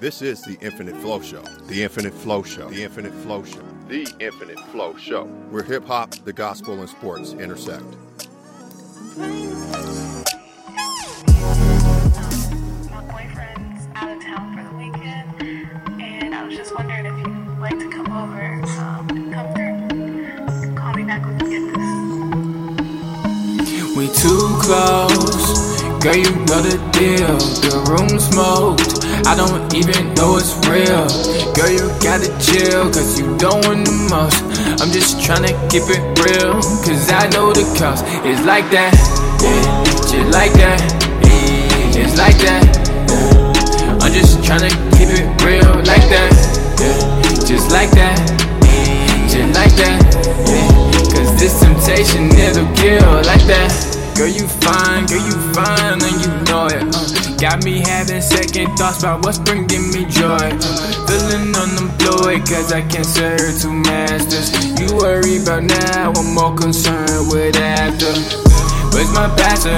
This is the Infinite Flow Show. The Infinite Flow Show. The Infinite Flow Show. The Infinite Flow Show. Where hip hop, the gospel, and sports intersect. My boyfriend's out of town for the weekend, and I was just wondering if you'd like to come over and come through. Call me back when you get this. We too close, girl, you know the deal. The room smoked. I don't even know it's real. Girl, you gotta chill, cause you don't want the most. I'm just tryna keep it real, cause I know the cost. It's like that, yeah, it's like that, yeah, it's like that, yeah. I'm just tryna keep it real, like that, yeah, just like that, yeah, just like that, yeah. Cause this temptation, it'll kill, like that. Girl, you fine, and you know it. Got me having second thoughts about what's bringing me joy. Feeling unemployed, cause I can't serve two masters. You worry about now, I'm more concerned with after. Where's my pastor?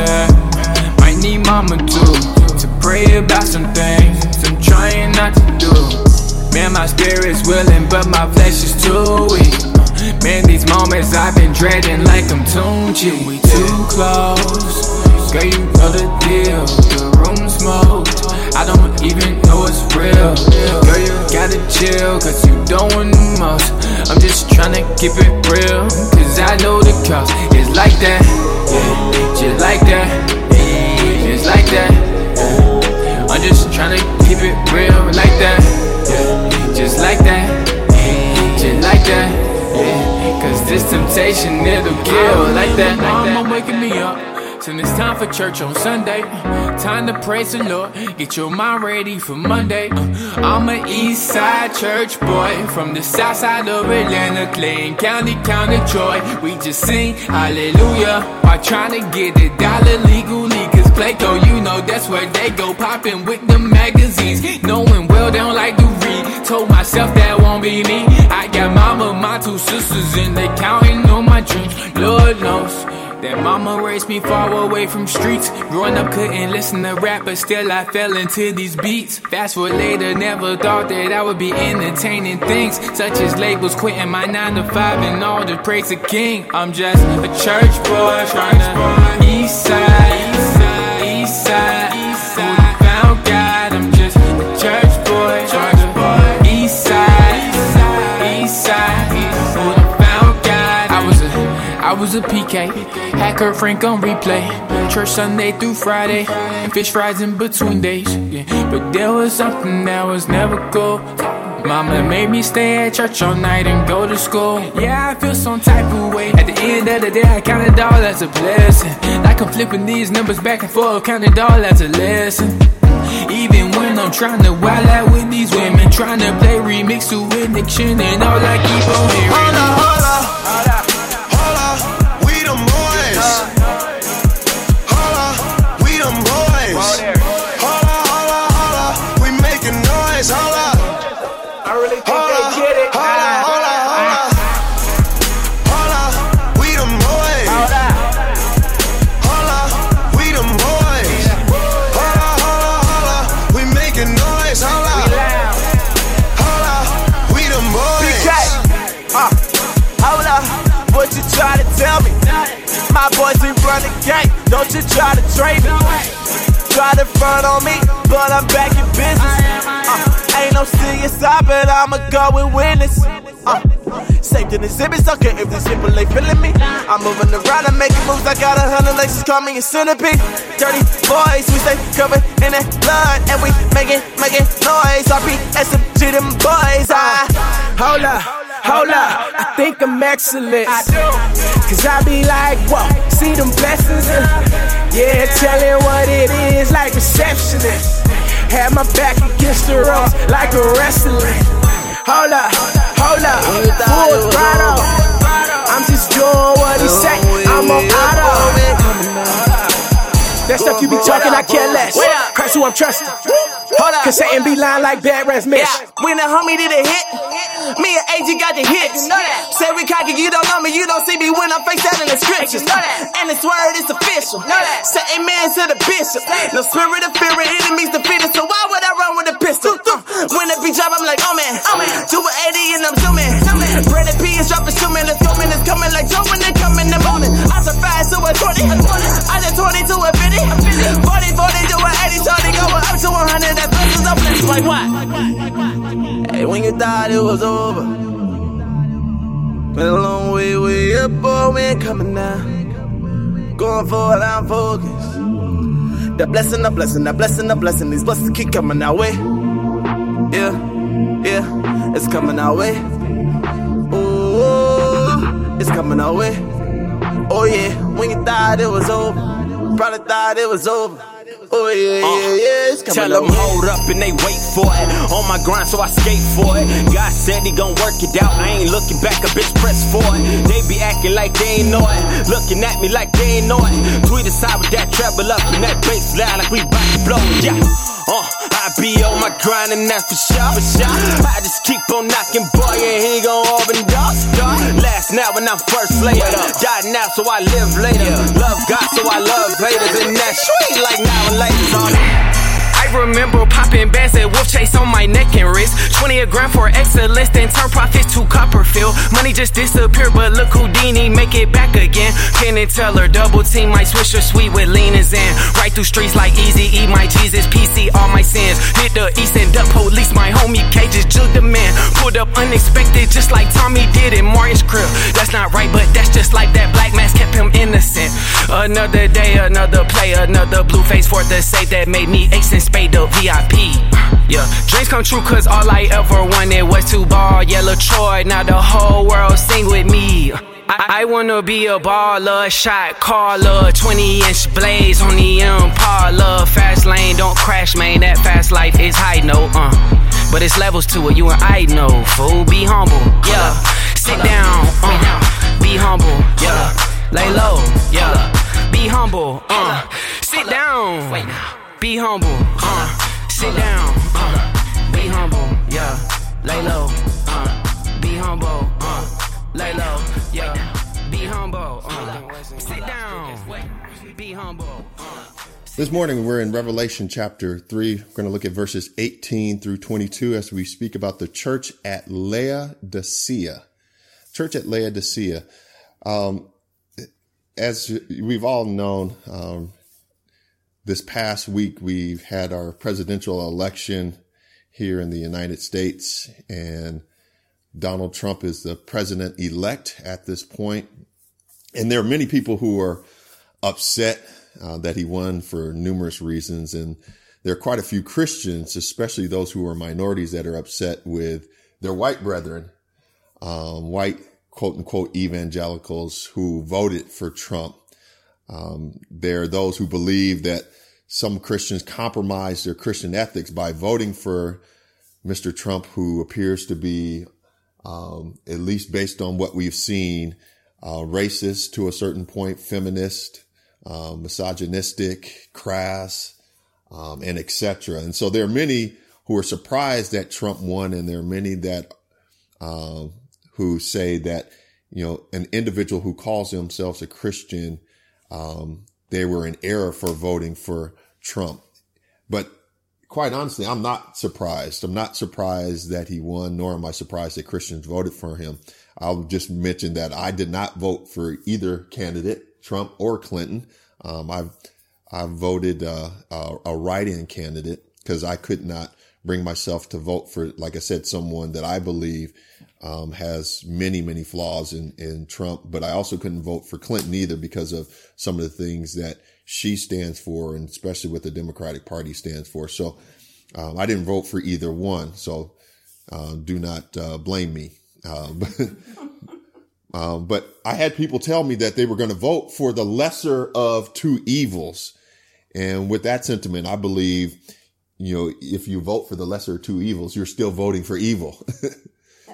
Might need mama too, to pray about some things I'm trying not to do. Man, my spirit's willing, but my flesh is too weak. Man, these moments I've been dreading like I'm Tunchi. We too close, girl, you know the deal. The room smoked, I don't even know it's real. Girl, you gotta chill, cause you don't want the most. I'm just tryna keep it real, cause I know the cost. It's like that, yeah, just like that, yeah, it's like that, yeah. I'm just tryna keep it real, like that, yeah, just like that, yeah, just like that. Cause this temptation, it'll kill, like that. Mama waking me up, so it's time for church on Sunday. Time to praise the Lord, get your mind ready for Monday. I'm an east side church boy, from the south side of Atlanta, Clinton County, County Troy. We just sing hallelujah while trying to get a dollar legally. Cause Plato, you know that's where they go, popping with the magazines, knowing well they don't like to read. Told myself that won't be me. I got mama, my two sisters, and they counting on my dreams. Lord knows that mama raised me far away from streets. Growing up couldn't listen to rap, but still I fell into these beats. Fast forward later, never thought that I would be entertaining things such as labels, quitting my 9-to-5 and all to praise the king. I'm just a church boy from the east side, east side, east side. Who found God, I'm just a church boy from the east side, east side, east side. I was a PK, hacker Frank on replay. Church Sunday through Friday, fish fries in between days, yeah. But there was something that was never cool. Mama made me stay at church all night and go to school. Yeah, I feel some type of way. At the end of the day, I count it all as a blessing. Like I'm flipping these numbers back and forth, count it all as a lesson. Even when I'm trying to wild out with these women, trying to play remix to addiction, and all I keep on hearing. Hold up. Don't you try to trade me, try to front on me, but I'm back in business. Ain't no serious side, but I'ma go and witness. Saved in exhibits, okay, if these people ain't feeling me. I'm moving around and making moves, I got 100 laces, call me a centipede. Dirty boys, we stay covered in that blood, and we making noise. RPSMG them boys, Hold up, I think I'm excellent. Cause I be like, whoa, see them blessings? Yeah, tellin' what it is like receptionist. Had my back against the ropes like a wrestler. Hold up, full throttle. I'm just doing what he say, I'm on auto. That stuff you be talking, I care less. Christ who I'm trusting. Cause Satan be lying like bad rest miss. When a homie did a hit, me and AG got the hits. Say we cocky, you don't know me, you don't see me when I face that in the scriptures. And this word is official. Satan amen to the bishop. No spirit of fear of enemies defeated, so why would I run with a pistol? When the beat drop, I'm like, oh man, do an 80 and I'm zooming. Brandon P is dropping, zooming, it's coming, like Joe when they come in the morning. I survived to a 20, I did 20 to a 50, 40 to a 80, so they going up to 100, that blesses up, like what? Hey, when you thought it was over, been a long way up, boy, we ain't coming down. Going forward, I'm focused. The blessing. These blessings keep coming our way. Yeah, it's coming our way. Ooh, it's coming our way. Oh yeah, when you thought it was over, probably thought it was over. Oh yeah, it's coming. Tell them hold up and they wait for it. On my grind, so I skate for it. God said he gon' work it out. I ain't looking back, a bitch press for it. They be acting like they ain't know it, looking at me like they ain't know it. Tweet aside with that treble up and that bass loud like we bout to blow it. Yeah. I be on my grind and that's for sure, I just keep on knocking, boy, and he gon' open doors. Last now and I'm first later. Die now, so I live later. Love God, so I love haters. And that sweet like now and later. I remember popping bands at Wolf Chase on my neck and wrist. 20 a grand for excellence, then turn profits to Copperfield. Money just disappeared, but look, Houdini make it back again. Penn and Teller, double team, my Swisher sweet with leaners in. Right through streets like Eazy-E, my Jesus, PC, all my sins. Hit the east and the police, my homie cages, jugged the man. Pulled up unexpected, just like Tommy did in Martin's crib. That's not right, but that's just like that black mask kept him innocent. Another day, another play, another blue face for the save that made me ace and spade the VIP. Yeah, dreams come true, cause all I ever wanted was to ball. Yellow Troy, now the whole world sing with me. I wanna be a baller, shot caller, 20-inch blades on the Impala. Fast lane, don't crash, man, that fast life is high, no, but it's levels to it, you and I know, fool, be humble, yeah. Sit down, be humble, yeah. Lay low, yeah. Be humble, sit down, wait now. Be humble, sit down, be humble, yeah, lay low, be humble, lay low, yeah, be humble, sit down, be humble. This morning we're in Revelation chapter 3. We're going to look at verses 18 through 22 as we speak about the church at Laodicea. Church at Laodicea. As we've all known, this past week, we've had our presidential election here in the United States, and Donald Trump is the president-elect at this point. And there are many people who are upset that he won for numerous reasons. And there are quite a few Christians, especially those who are minorities, that are upset with their white brethren, white, quote-unquote, evangelicals who voted for Trump. There are those who believe that some Christians compromise their Christian ethics by voting for Mr. Trump, who appears to be, at least based on what we've seen, racist to a certain point, feminist, misogynistic, crass, and etc. And so there are many who are surprised that Trump won, and there are many that who say that, you know, an individual who calls themselves a Christian, they were in error for voting for Trump. But quite honestly, I'm not surprised. I'm not surprised that he won, nor am I surprised that Christians voted for him. I'll just mention that I did not vote for either candidate, Trump or Clinton. I voted a write-in candidate because I could not bring myself to vote for, like I said, someone that I believe has many, many flaws in Trump. But I also couldn't vote for Clinton either because of some of the things that she stands for, and especially what the Democratic Party stands for. So I didn't vote for either one. So do not blame me. But I had people tell me that they were going to vote for the lesser of two evils. And with that sentiment, I believe, you know, if you vote for the lesser of two evils, you're still voting for evil.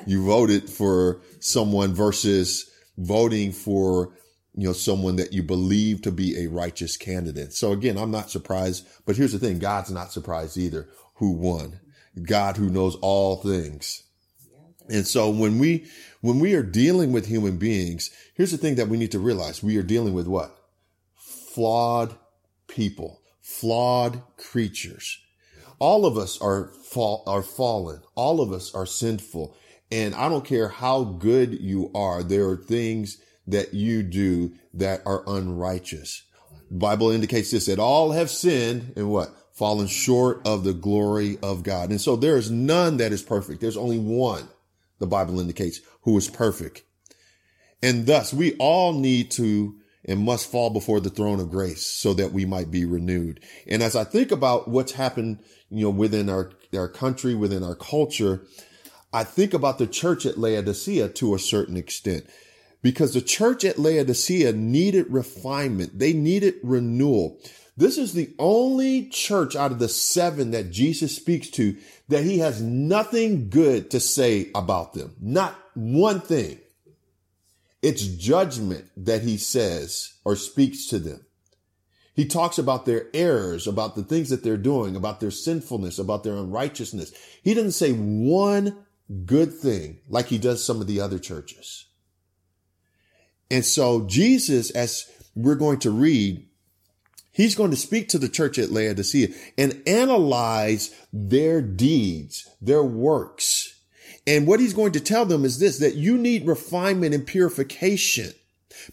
You voted for someone versus voting for, you know, someone that you believe to be a righteous candidate. So again, I'm not surprised, but here's the thing. God's not surprised either who won. God who knows all things. And so when we are dealing with human beings, here's the thing that we need to realize. We are dealing with what? Flawed people, flawed creatures. All of us are fallen. All of us are sinful. And I don't care how good you are. There are things that you do that are unrighteous. The Bible indicates this, that all have sinned and what? Fallen short of the glory of God. And so there is none that is perfect. There's only one, the Bible indicates, who is perfect. And thus we all need to and must fall before the throne of grace so that we might be renewed. And as I think about what's happened, within our country, within our culture, I think about the church at Laodicea to a certain extent, because the church at Laodicea needed refinement. They needed renewal. This is the only church out of the seven that Jesus speaks to that he has nothing good to say about them. Not one thing. It's judgment that he says or speaks to them. He talks about their errors, about the things that they're doing, about their sinfulness, about their unrighteousness. He doesn't say one good thing like he does some of the other churches. And so Jesus, as we're going to read, he's going to speak to the church at Laodicea and analyze their deeds, their works. And what he's going to tell them is this, that you need refinement and purification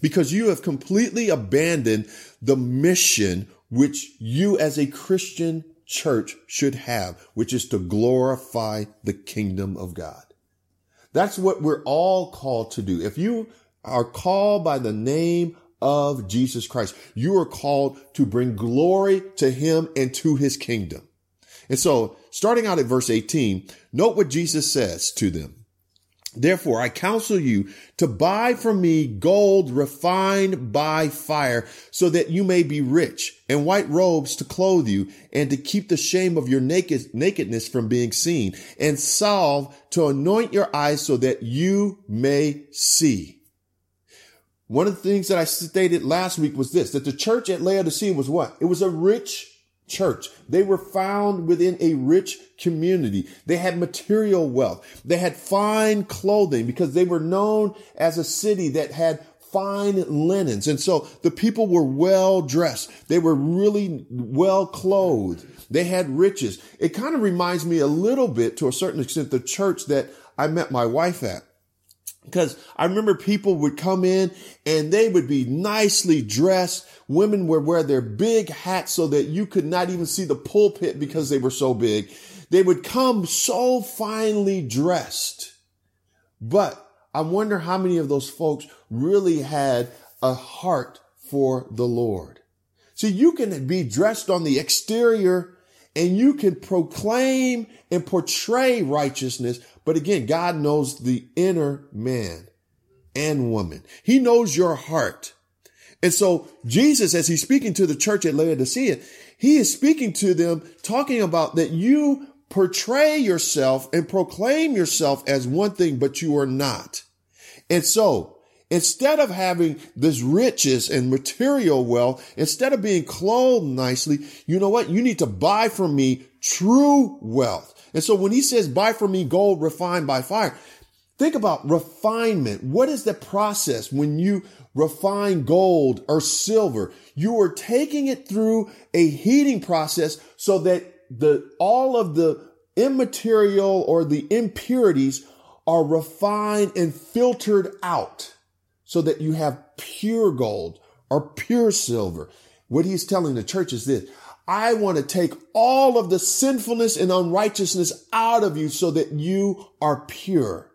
because you have completely abandoned the mission which you as a Christian church should have, which is to glorify the kingdom of God. That's what we're all called to do. If you are called by the name of Jesus Christ, you are called to bring glory to him and to his kingdom. And so, starting out at verse 18, note what Jesus says to them. Therefore, I counsel you to buy from me gold refined by fire so that you may be rich, and white robes to clothe you and to keep the shame of your nakedness from being seen, and salve to anoint your eyes so that you may see. One of the things that I stated last week was this, that the church at Laodicea was what? It was a rich church. They were found within a rich community. They had material wealth. They had fine clothing because they were known as a city that had fine linens. And so the people were well dressed. They were really well clothed. They had riches. It kind of reminds me a little bit, to a certain extent, the church that I met my wife at. Because I remember people would come in and they would be nicely dressed. Women would wear their big hats so that you could not even see the pulpit because they were so big. They would come so finely dressed. But I wonder how many of those folks really had a heart for the Lord. See, you can be dressed on the exterior and you can proclaim and portray righteousness. But again, God knows the inner man and woman. He knows your heart. And so Jesus, as he's speaking to the church at Laodicea, he is speaking to them, talking about that you portray yourself and proclaim yourself as one thing, but you are not. And so instead of having this riches and material wealth, instead of being clothed nicely, you know what? You need to buy from me true wealth. And so when he says, buy from me gold refined by fire, think about refinement. What is the process when you refine gold or silver? You are taking it through a heating process so that all of the immaterial or the impurities are refined and filtered out so that you have pure gold or pure silver. What he's telling the church is this. I want to take all of the sinfulness and unrighteousness out of you so that you are pure.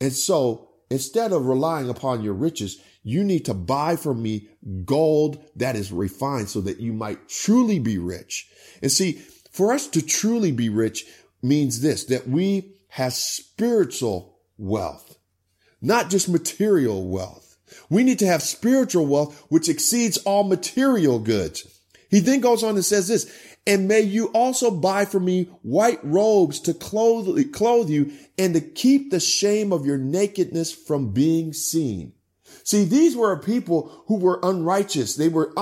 And so instead of relying upon your riches, you need to buy from me gold that is refined so that you might truly be rich. And see, for us to truly be rich means this, that we have spiritual wealth, not just material wealth. We need to have spiritual wealth, which exceeds all material goods. He then goes on and says this, and may you also buy for me white robes to clothe you and to keep the shame of your nakedness from being seen. See, these were a people who were unrighteous. They were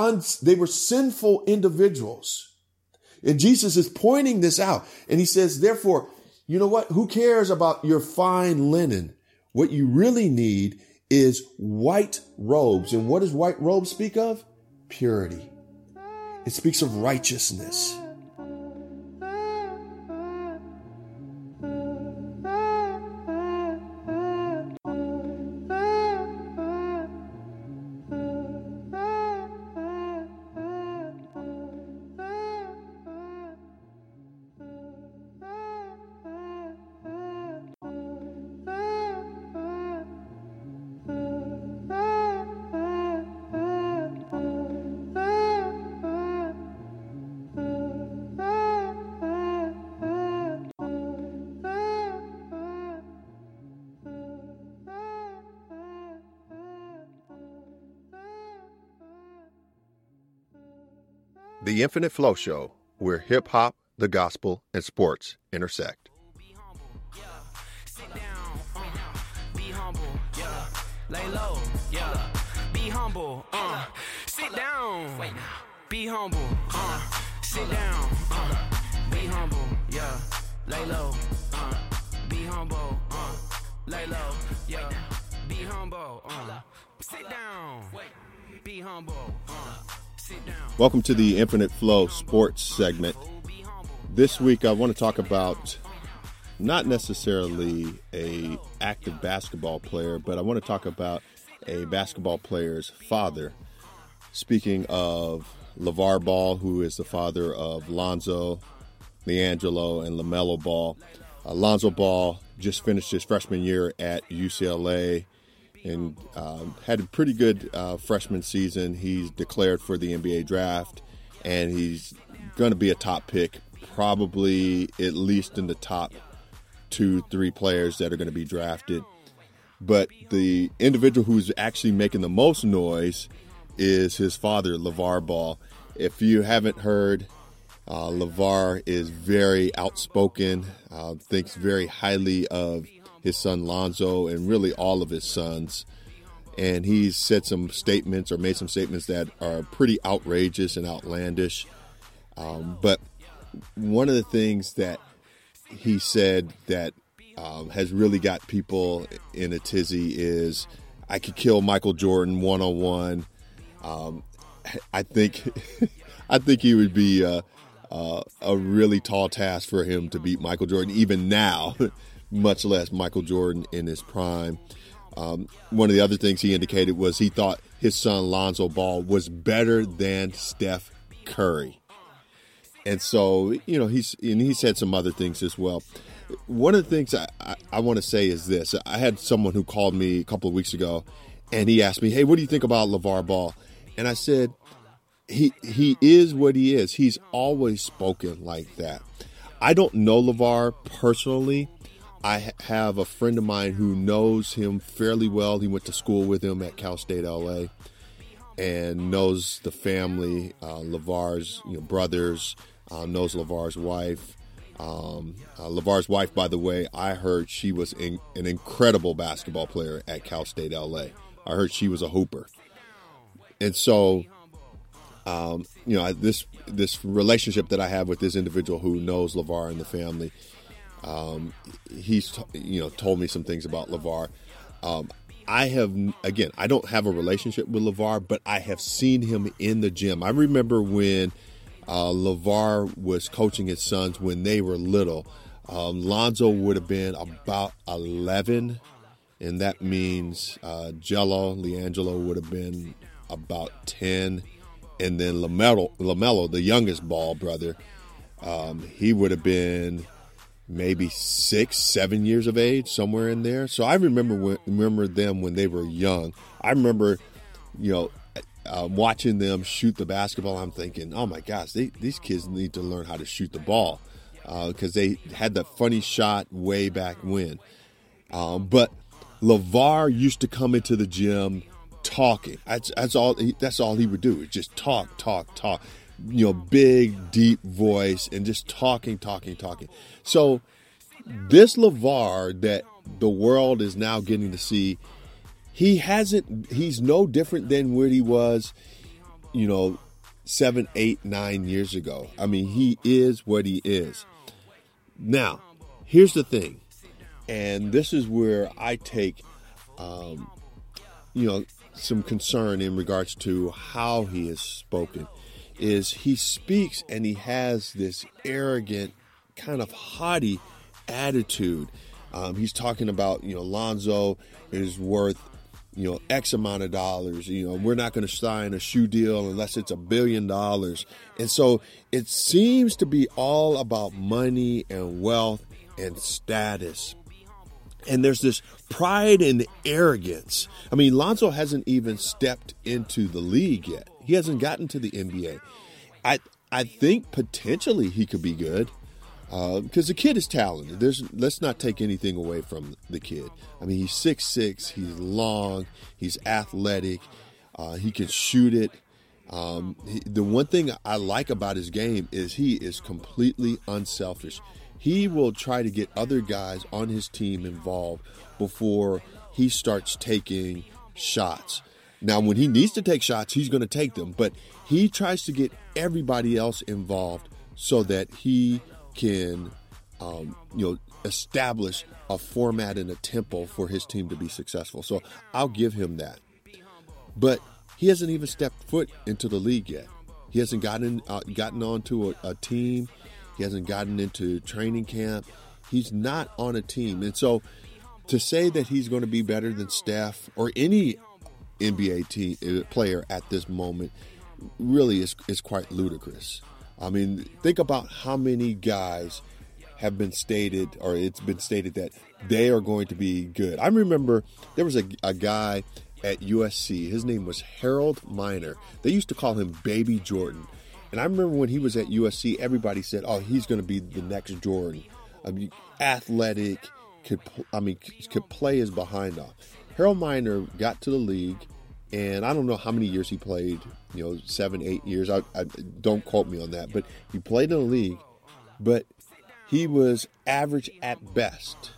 sinful individuals. And Jesus is pointing this out. And he says, therefore, you know what? Who cares about your fine linen? What you really need is white robes. And what does white robes speak of? Purity. It speaks of righteousness. The Infinite Flow Show, where hip-hop, the gospel, and sports intersect. Be humble, yeah. Sit down, be humble, yeah. Lay low, yeah. Be humble, sit down, be humble, sit down, be humble, yeah. Lay low, be humble, lay low, yeah. Be humble, sit down, be humble, Welcome to the Infinite Flow Sports segment. This week I want to talk about not necessarily an active basketball player, but I want to talk about a basketball player's father. Speaking of LaVar Ball, who is the father of Lonzo, LiAngelo, and LaMelo Ball. Lonzo Ball just finished his freshman year at UCLA. And had a pretty good freshman season. He's declared for the NBA draft, and he's going to be a top pick, probably at least in the top 2-3 players that are going to be drafted. But the individual who's actually making the most noise is his father, LaVar Ball. If you haven't heard, LaVar is very outspoken, thinks very highly of his son Lonzo, and really all of his sons. And he's said some statements or made some statements that are pretty outrageous and outlandish. But one of the things that he said that has really got people in a tizzy is, I could kill Michael Jordan one-on-one. I think he would be a really tall task for him to beat Michael Jordan, even now. Much less Michael Jordan in his prime. One of the other things he indicated was he thought his son Lonzo Ball was better than Steph Curry. And so, you know, he said some other things as well. One of the things I want to say is this. I had someone who called me a couple of weeks ago, and he asked me, hey, what do you think about LaVar Ball? And I said, he is what he is. He's always spoken like that. I don't know LaVar personally. I have a friend of mine who knows him fairly well. He went to school with him at Cal State LA and knows the family, LaVar's brothers, knows LaVar's wife. LaVar's wife, by the way, I heard she was an incredible basketball player at Cal State LA. I heard she was a hooper. And so, this relationship that I have with this individual who knows LaVar and the family, he's, told me some things about LaVar. I don't have a relationship with LaVar, but I have seen him in the gym. I remember when LaVar was coaching his sons when they were little. Lonzo would have been about 11, and that means LiAngelo would have been about 10, and then LaMelo, the youngest Ball brother, he would have been maybe 6-7 years of age, somewhere in there. So I remember them when they were young. I remember, watching them shoot the basketball. I'm thinking, oh my gosh, these kids need to learn how to shoot the ball because they had that funny shot way back when. But LaVar used to come into the gym talking. That's all he would do is just talk. Big, deep voice and just talking. So this LaVar that the world is now getting to see, he's no different than where he was, 7, 8, 9 years ago. I mean, he is what he is. Now, here's the thing. And this is where I take, some concern in regards to how he is spoken. is he speaks and he has this arrogant, kind of haughty attitude. He's talking about, Lonzo is worth, X amount of dollars. We're not going to sign a shoe deal unless it's $1 billion. And so it seems to be all about money and wealth and status. And there's this pride and arrogance. I mean, Lonzo hasn't even stepped into the league yet. He hasn't gotten to the NBA. I think potentially he could be good because the kid is talented. Let's not take anything away from the kid. I mean, he's 6'6", he's long, he's athletic, he can shoot it. The one thing I like about his game is he is completely unselfish. He will try to get other guys on his team involved before he starts taking shots. Now, when he needs to take shots, he's going to take them, but he tries to get everybody else involved so that he can, establish a format and a tempo for his team to be successful. So I'll give him that. But he hasn't even stepped foot into the league yet. He hasn't gotten onto a team. He hasn't gotten into training camp. He's not on a team. And so to say that he's going to be better than Steph or any NBA player at this moment really is quite ludicrous. I mean, think about how many guys have been stated, or it's been stated that they are going to be good. I remember there was a guy at USC. His name was Harold Miner. They used to call him Baby Jordan. And I remember when he was at USC, everybody said, "Oh, he's going to be the next Jordan." I mean, athletic, could play his behind off. Harold Miner got to the league, and I don't know how many years he played. 7, 8 years. I don't quote me on that, but he played in the league, but he was average at best.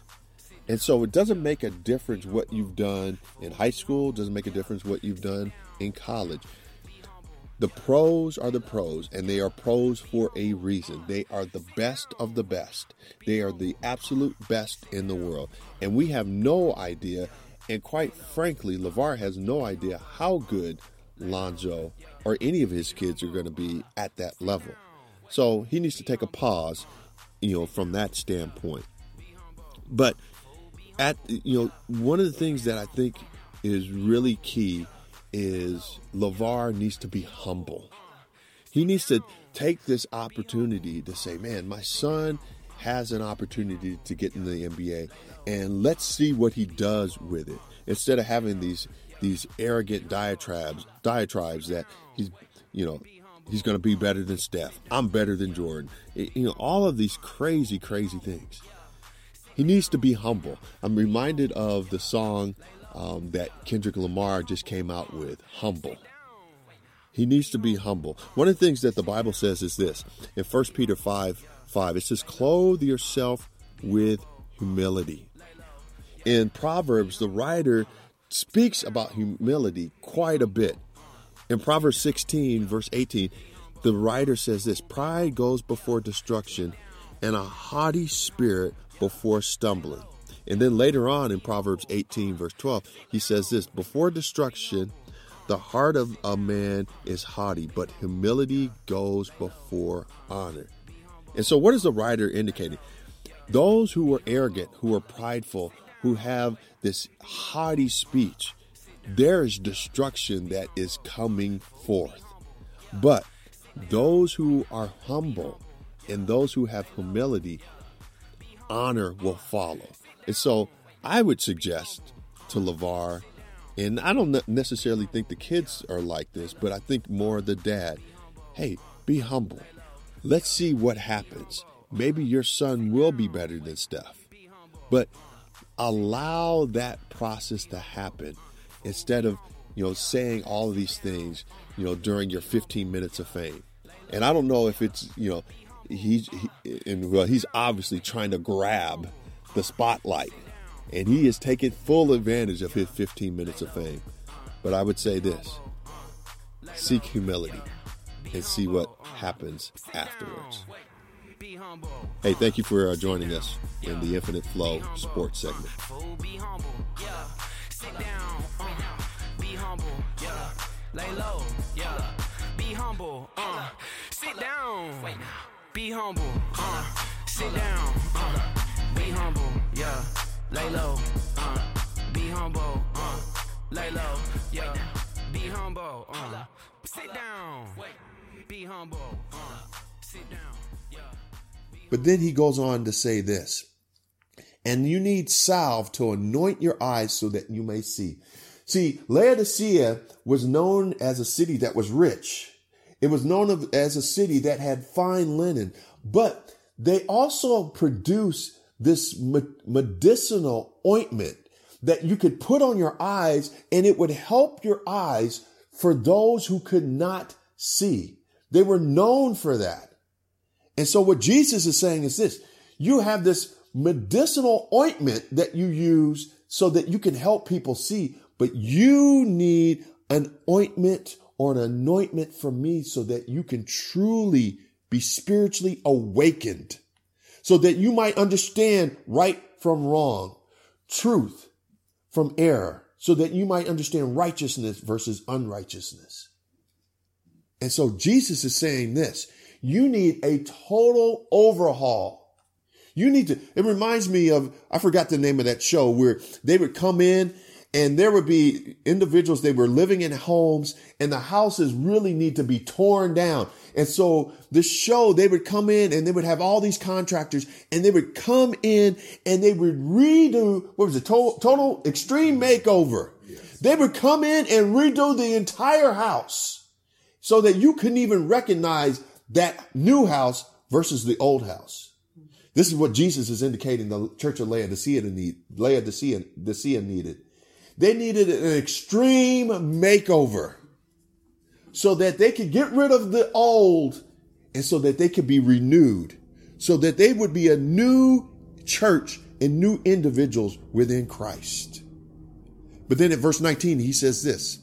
And so it doesn't make a difference what you've done in high school. It doesn't make a difference what you've done in college. The pros are the pros, and they are pros for a reason. They are the best of the best. They are the absolute best in the world. And we have no idea, and quite frankly, LaVar has no idea how good Lonzo or any of his kids are going to be at that level. So he needs to take a pause, from that standpoint. But one of the things that I think is really key is LaVar needs to be humble. He needs to take this opportunity to say, man, my son has an opportunity to get in the NBA, and let's see what he does with it. Instead of having these arrogant diatribes that he's going to be better than Steph. I'm better than Jordan. All of these crazy, crazy things. He needs to be humble. I'm reminded of the song that Kendrick Lamar just came out with, Humble. He needs to be humble. One of the things that the Bible says is this. In 1 Peter 5:5, it says, "Clothe yourself with humility." In Proverbs, the writer speaks about humility quite a bit. In Proverbs 16, verse 18, the writer says this, "Pride goes before destruction, and a haughty spirit before stumbling." And then later on in Proverbs 18, verse 12, he says this, "Before destruction, the heart of a man is haughty, but humility goes before honor." And so what is the writer indicating? Those who are arrogant, who are prideful, who have this haughty speech, there is destruction that is coming forth. But those who are humble and those who have humility, honor will follow. And so I would suggest to LaVar, and I don't necessarily think the kids are like this, but I think more the dad, hey, be humble. Let's see what happens. Maybe your son will be better than Steph, but allow that process to happen instead of, saying all of these things, during your 15 minutes of fame. And I don't know if it's, he's obviously trying to grab the spotlight, and he is taking full advantage of his 15 minutes of fame. But I would say this, seek humility and see what happens afterwards. Hey, thank you for joining us in the Infinite Flow Sports segment. Be humble, yeah. Sit down, be humble, yeah. Lay low, yeah. be humble. Sit down. Wait now. Be humble. Sit down. Be humble. Yeah. Lay low. Be humble. Lay low. Yeah. Be humble. Sit down. Be humble. Sit down. Yeah. But then he goes on to say this. And you need salve to anoint your eyes so that you may see. See, Laodicea was known as a city that was rich. It was known as a city that had fine linen. But they also produced this medicinal ointment that you could put on your eyes, and it would help your eyes for those who could not see. They were known for that. And so what Jesus is saying is this. You have this medicinal ointment that you use so that you can help people see, but you need an ointment or an anointment from me so that you can truly be spiritually awakened, so that you might understand right from wrong, truth from error, so that you might understand righteousness versus unrighteousness. And so Jesus is saying this, you need a total overhaul. You need to, it reminds me of, I forgot the name of that show where they would come in and there would be individuals, they were living in homes and the houses really need to be torn down. And so the show, they would come in and they would have all these contractors and they would come in and they would redo, what was it? Total extreme makeover. Yes. They would come in and redo the entire house so that you couldn't even recognize that new house versus the old house. This is what Jesus is indicating the church of Laodicea needed. They needed an extreme makeover so that they could get rid of the old and so that they could be renewed, so that they would be a new church and new individuals within Christ. But then at verse 19, he says this,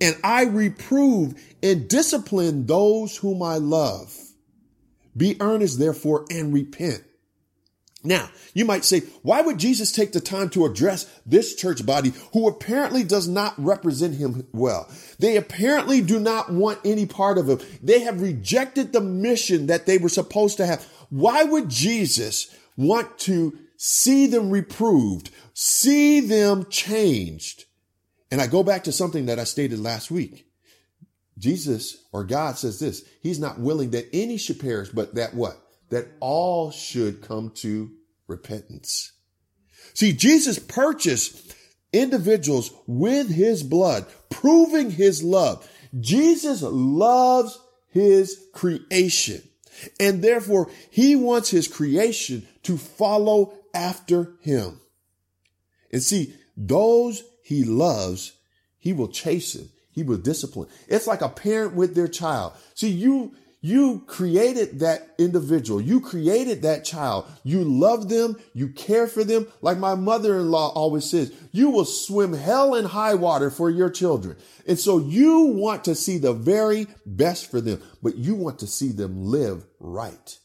and I reprove and discipline those whom I love. Be earnest, therefore, and repent. Now, you might say, why would Jesus take the time to address this church body who apparently does not represent him well? They apparently do not want any part of him. They have rejected the mission that they were supposed to have. Why would Jesus want to see them reproved, see them changed? And I go back to something that I stated last week. Jesus or God says this, he's not willing that any should perish, but that what? That all should come to repentance. See, Jesus purchased individuals with his blood, proving his love. Jesus loves his creation, and therefore he wants his creation to follow after him. And see, those he loves, he will chasten. He will discipline. It's like a parent with their child. See, you created that individual. You created that child. You love them. You care for them. Like my mother-in-law always says, you will swim hell and high water for your children. And so you want to see the very best for them, but you want to see them live right.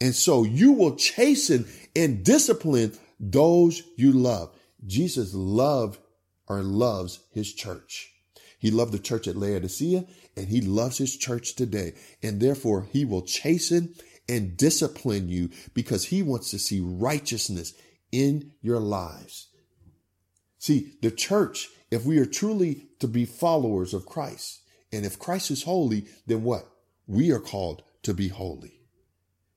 And so you will chasten and discipline those you love. Jesus loved or loves his church. He loved the church at Laodicea, and he loves his church today. And therefore, he will chasten and discipline you because he wants to see righteousness in your lives. See, the church, if we are truly to be followers of Christ, and if Christ is holy, then what? We are called to be holy.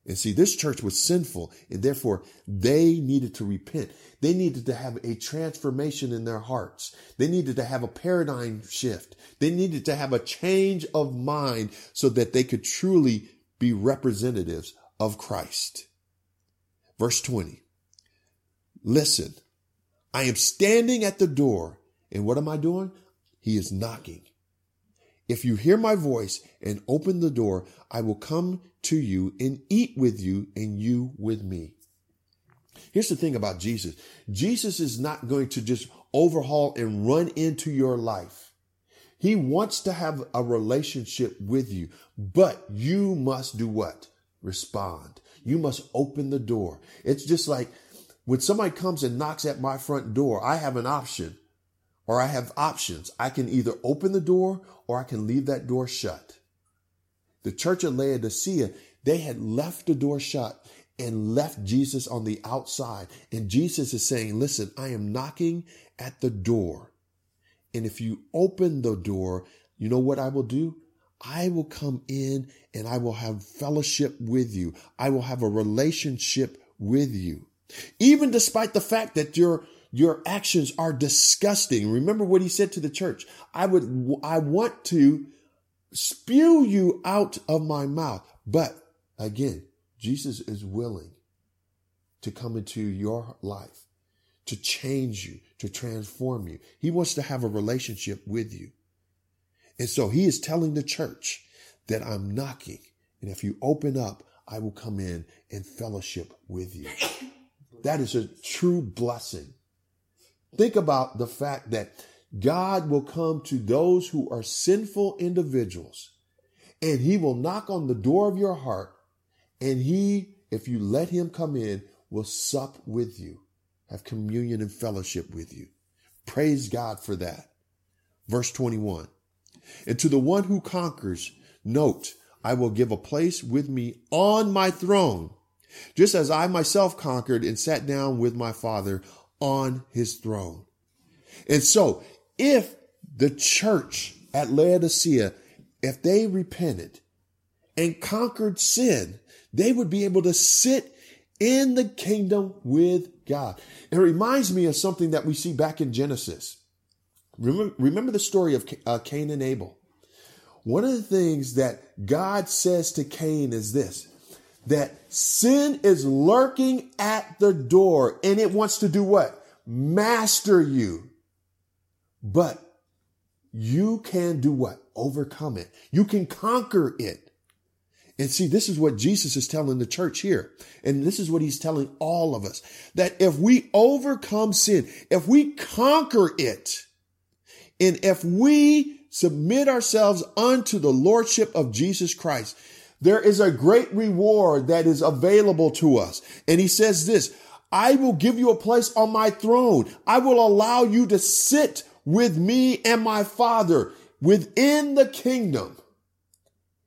And see, this church was sinful, and therefore they needed to repent. They needed to have a transformation in their hearts. They needed to have a paradigm shift. They needed to have a change of mind so that they could truly be representatives of Christ. Verse 20. Listen, I am standing at the door, and what am I doing? He is knocking. If you hear my voice and open the door, I will come to you and eat with you and you with me. Here's the thing about Jesus. Jesus is not going to just overhaul and run into your life. He wants to have a relationship with you, but you must do what? Respond. You must open the door. It's just like when somebody comes and knocks at my front door, I have an option. or I have options. I can either open the door or I can leave that door shut. The church at Laodicea, they had left the door shut and left Jesus on the outside. And Jesus is saying, listen, I am knocking at the door. And if you open the door, you know what I will do? I will come in and I will have fellowship with you. I will have a relationship with you. Even despite the fact that your actions are disgusting. Remember what he said to the church. I want to spew you out of my mouth. But again, Jesus is willing to come into your life, to change you, to transform you. He wants to have a relationship with you. And so he is telling the church that I'm knocking. And if you open up, I will come in and fellowship with you. That is a true blessing. Think about the fact that God will come to those who are sinful individuals, and he will knock on the door of your heart, and he, if you let him come in, will sup with you, have communion and fellowship with you. Praise God for that. Verse 21, and to the one who conquers, note, I will give a place with me on my throne, just as I myself conquered and sat down with my Father on his throne. And so if the church at Laodicea, if they repented and conquered sin, they would be able to sit in the kingdom with God. It reminds me of something that we see back in Genesis. Remember the story of Cain and Abel. One of the things that God says to Cain is this, that sin is lurking at the door and it wants to do what? Master you. But you can do what? Overcome it. You can conquer it. And see, this is what Jesus is telling the church here. And this is what he's telling all of us, that if we overcome sin, if we conquer it, and if we submit ourselves unto the lordship of Jesus Christ, there is a great reward that is available to us. And he says this, I will give you a place on my throne. I will allow you to sit with me and my Father within the kingdom.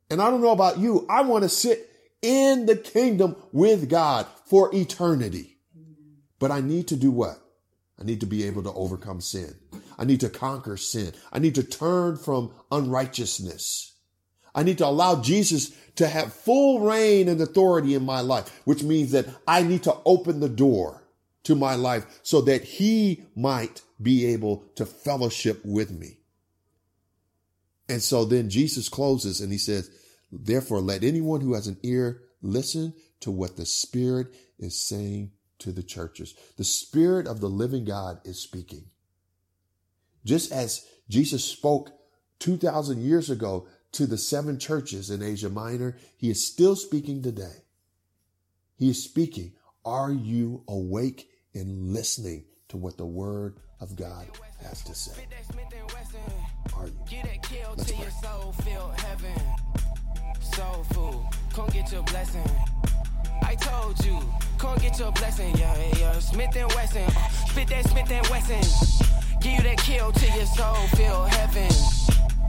And I don't know about you. I want to sit in the kingdom with God for eternity. But I need to do what? I need to be able to overcome sin. I need to conquer sin. I need to turn from unrighteousness. I need to allow Jesus to have full reign and authority in my life, which means that I need to open the door to my life so that he might be able to fellowship with me. And so then Jesus closes and he says, therefore, let anyone who has an ear listen to what the Spirit is saying to the churches. The Spirit of the living God is speaking. Just as Jesus spoke 2,000 years ago to the seven churches in Asia Minor, he is still speaking today. He is speaking. Are you awake and listening to what the word of God has to say? Are you? Let's pray. Soul food, come get your blessing. I told you, come get your blessing. Yeah. Smith and Wesson, spit that Smith and Wesson. Give you that kill till your soul feel heaven.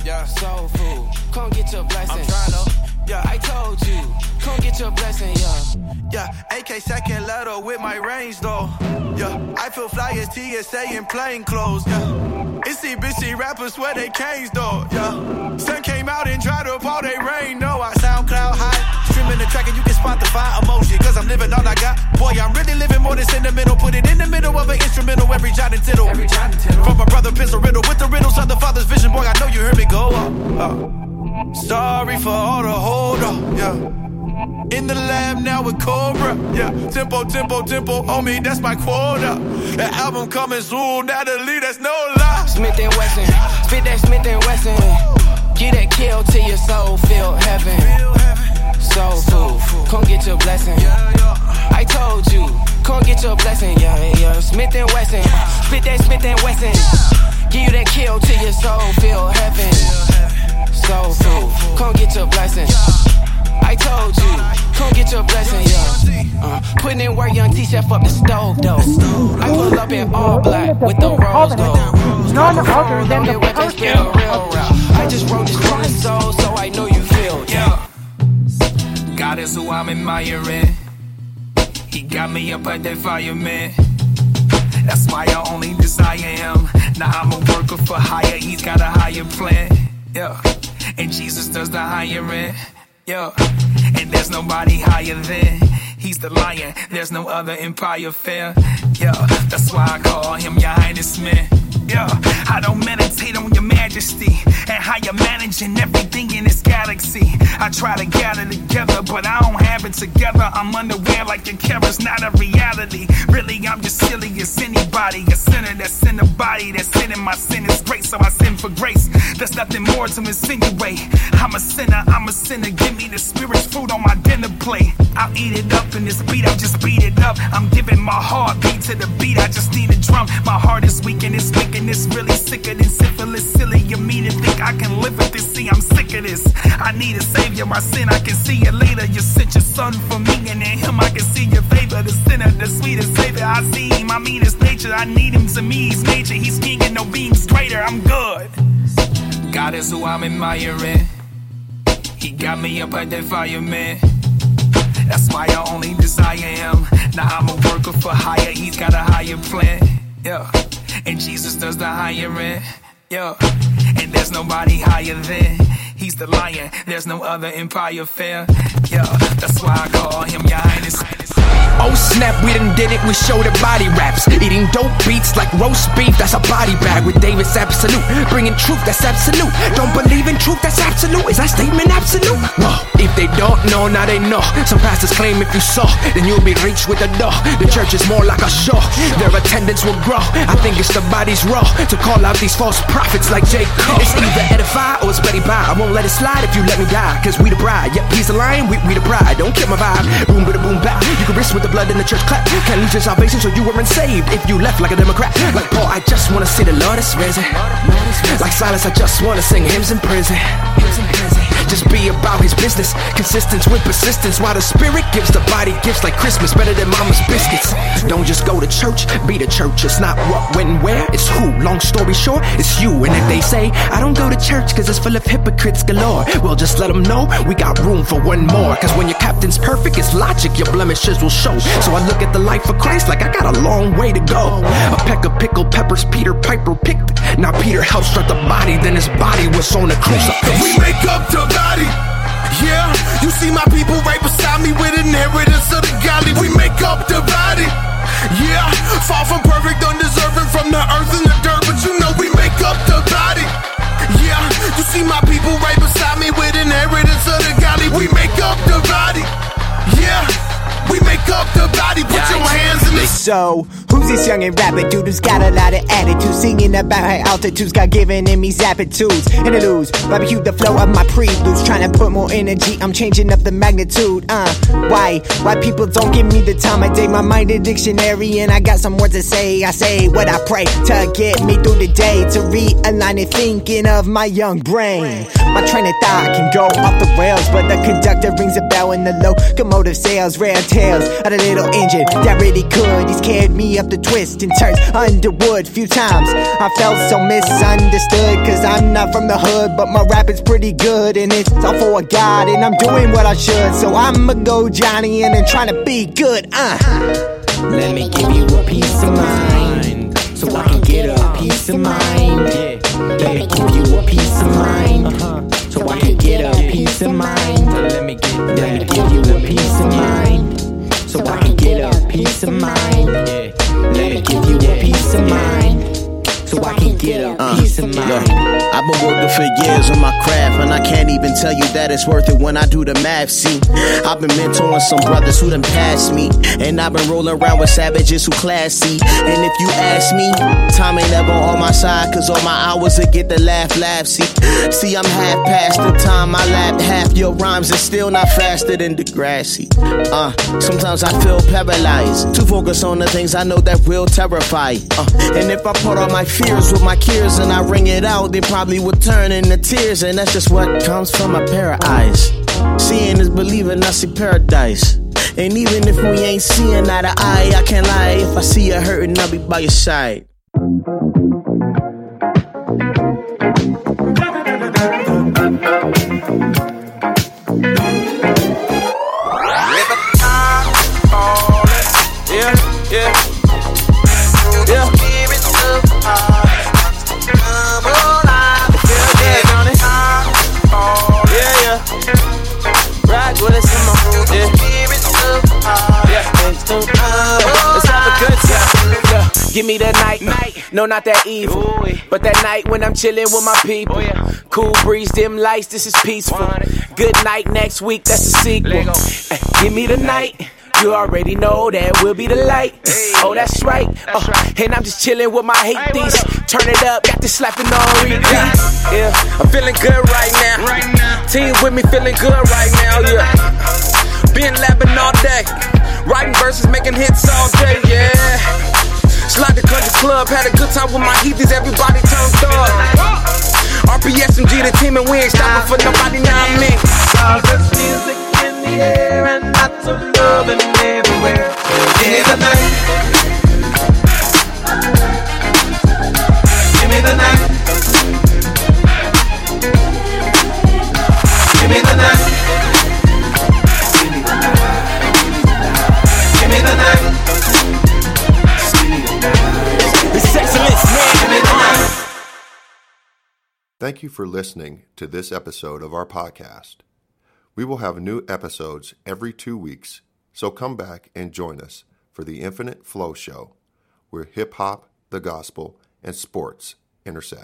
Yeah, soul food, come get your blessing. I'm tryna, yeah, I told you, come get your blessing, yeah. Yeah, AK second letter with my range though. Yeah, I feel fly as TSA in plain clothes, yeah. It's these bitchy rappers where they canes though, yeah. Sun came out and dried up all they rain, no, I sound cloud high. Streaming the track and you can spot the fire emoji, cause I'm living all I got. Boy, I'm really living more than sentimental. Put it in the middle of an instrumental, every jot and tittle. From my brother, pencil riddle, with the riddles of the father's vision. Boy, I know you heard me go up. Sorry for all the hold up, yeah. In the lab now with Cobra, yeah. Tempo, homie, that's my quota. The album coming soon, Natalie, that's no lie. Smith and Wesson, spit that Smith and Wesson. Get that kill till your soul feel heaven. Soul food, come get your blessing. I told you, come get your blessing. Yeah. Smith and Wesson, spit that Smith and Wesson. Give you that kill till your soul feel heaven. Soul food, come get your blessing. I told you, come get your blessing. Yeah. Put put in work, young T-chef up the stove, though. I pull up in all black with the rose gold. None other than the person. I just wrote this one soul, so I know you feel, yeah. God is who I'm admiring. He got me up at that fireman. That's why I only desire him. Now I'm a worker for hire. He's got a higher plan, yeah. And Jesus does the hiring, yeah. And there's nobody higher than. He's the lion. There's no other empire fair, yeah. That's why I call him your highness man, yeah. I don't meditate on your majesty and how you're managing everything in this galaxy. I try to gather together, but I don't have it together. I'm unaware like your care's not a reality. Really, I'm just silly as anybody. A sinner that's in the body that's sinning. My sin is great, so I sin for grace. There's nothing more to insinuate. I'm a sinner, give me the spirit's food on my dinner plate. I'll eat it up in this beat, I'll just beat it up. I'm giving my heartbeat to the beat, I just need a drum. My heart is weak and it's weak and it's really sicker than syphilis. Silly, you mean to think I can live with this? See, I'm sick of this. I need a savior. My sin, I can see it later. You sent your son for me, and in him I can see your favor. The sinner, the sweetest savior. I see him, I mean his nature. I need him, to me he's nature. He's king and no being's greater. I'm good. God is who I'm admiring. He got me up at that fireman. That's why I only desire him. Now I'm a worker for hire. He's got a higher plan, yeah. And Jesus does the hiring, yeah. And there's nobody higher than. He's the lion, there's no other empire fair. Yeah, that's why I call him your highness. Oh snap, we done did it, we showed the body raps. Eating dope beats like roast beef, that's a body bag with Davis Absolute. Bringing truth, that's absolute. Don't believe in truth, that's absolute. Is that statement absolute? No, if they don't know, now they know. Some pastors claim if you saw, then you'll be reached with a door. The church is more like a show, their attendance will grow. I think it's the body's role to call out these false prophets like J. Cole. It's either edify or it's Betty Bye. I won't let it slide if you let me die, cause we the bride. Yep, he's the lion, we the bride. Don't kill my vibe. Boom, bada, boom, bap. You can risk with the blood in the church clap. Can't lose your salvation, so you weren't saved if you left like a Democrat. Like Paul, I just wanna see the Lord is risen. Like Silas, I just wanna sing hymns in prison. Just be about his business, consistent with persistence. While the spirit gives, the body gifts like Christmas. Better than mama's biscuits. Don't just go to church, be the church. It's not what, when, where, it's who. Long story short, it's you. And if they say, I don't go to church cause it's full of hypocrites galore, well just let them know we got room for one more. Cause when your captain's perfect, it's logic your blemishes will show. So I look at the life of Christ like I got a long way to go. A peck of pickled peppers Peter Piper picked. Now Peter helped start the body, then his body was on the crucifix. We make up the body, yeah. You see my people right beside me with inheritance of the godly. We make up the body, yeah. Far from perfect, undeserving from the earth and the dirt, but you know we make up the body, yeah. You see my people right beside me with inheritance of the godly. We make up the body, yeah. We make up the body, put your hands in the... So, who's this young and rapper dude who's got a lot of attitude? Singing about high altitudes, God giving him these aptitudes. Interludes, barbecue the flow of my preludes. Trying to put more energy, I'm changing up the magnitude. Why people don't give me the time of day? My mind a dictionary and I got some words to say. I say what I pray to get me through the day. To realign and thinking of my young brain. My train of thought can go off the rails, but the conductor rings a bell in the locomotive sails. Rare tales of the little engine that really could. He's carried me up the twist and turns Underwood few times. I felt so misunderstood, cause I'm not from the hood, but my rap is pretty good. And it's all for a God, and I'm doing what I should. So I'ma go Johnny and I'm trying to be good. Let me give you a piece of mind, so I can get a piece of mind. Let me give you a piece of mind, so I can get a piece of mind. Let me give you a piece of mind, so I can get a peace of mind. Yeah. Let me give you a peace of mind, so I can get a peace of mind. Look, I've been working for years on my craft, and I can't even tell you that it's worth it when I do the math. See, I've been mentoring some brothers who done passed me, and I've been rolling around with savages who classy. And if you ask me, time ain't ever on my side, cause all my hours I get the laugh. See, I'm half past the time I lapped half your rhymes, and still not faster than Degrassi. Sometimes I feel paralyzed, too focused on the things I know that will terrify. And if I put on my feet with my tears and I wring it out, they probably would turn into tears. And that's just what comes from a pair of eyes. Seeing is believing, I see paradise. And even if we ain't seeing eye to eye, I can't lie. If I see you hurting, I'll be by your side. Give me that night, no, not that eve, but that night when I'm chillin' with my people. Cool breeze, dim lights, this is peaceful. Good night, next week, that's the sequel. Give me the night, you already know that we'll be the light. Oh, that's right, and I'm just chillin' with my hate thieves. Turn it up, got this slapping on repeat. Yeah, I'm feeling good right now. Team with me feeling good right now, yeah. Been lapping all day, writing verses, making hits all day, yeah. Slide the country club, had a good time with my heathies, everybody turned up. RPSMG the team and we ain't stopping for nobody, not me. All this music in the air and lots of love in everywhere. Give me the night. Give me the night. Give me the night. Give me the night. Thank you for listening to this episode of our podcast. We will have new episodes every 2 weeks, so come back and join us for the Infinite Flow Show, where hip-hop, the gospel, and sports intersect.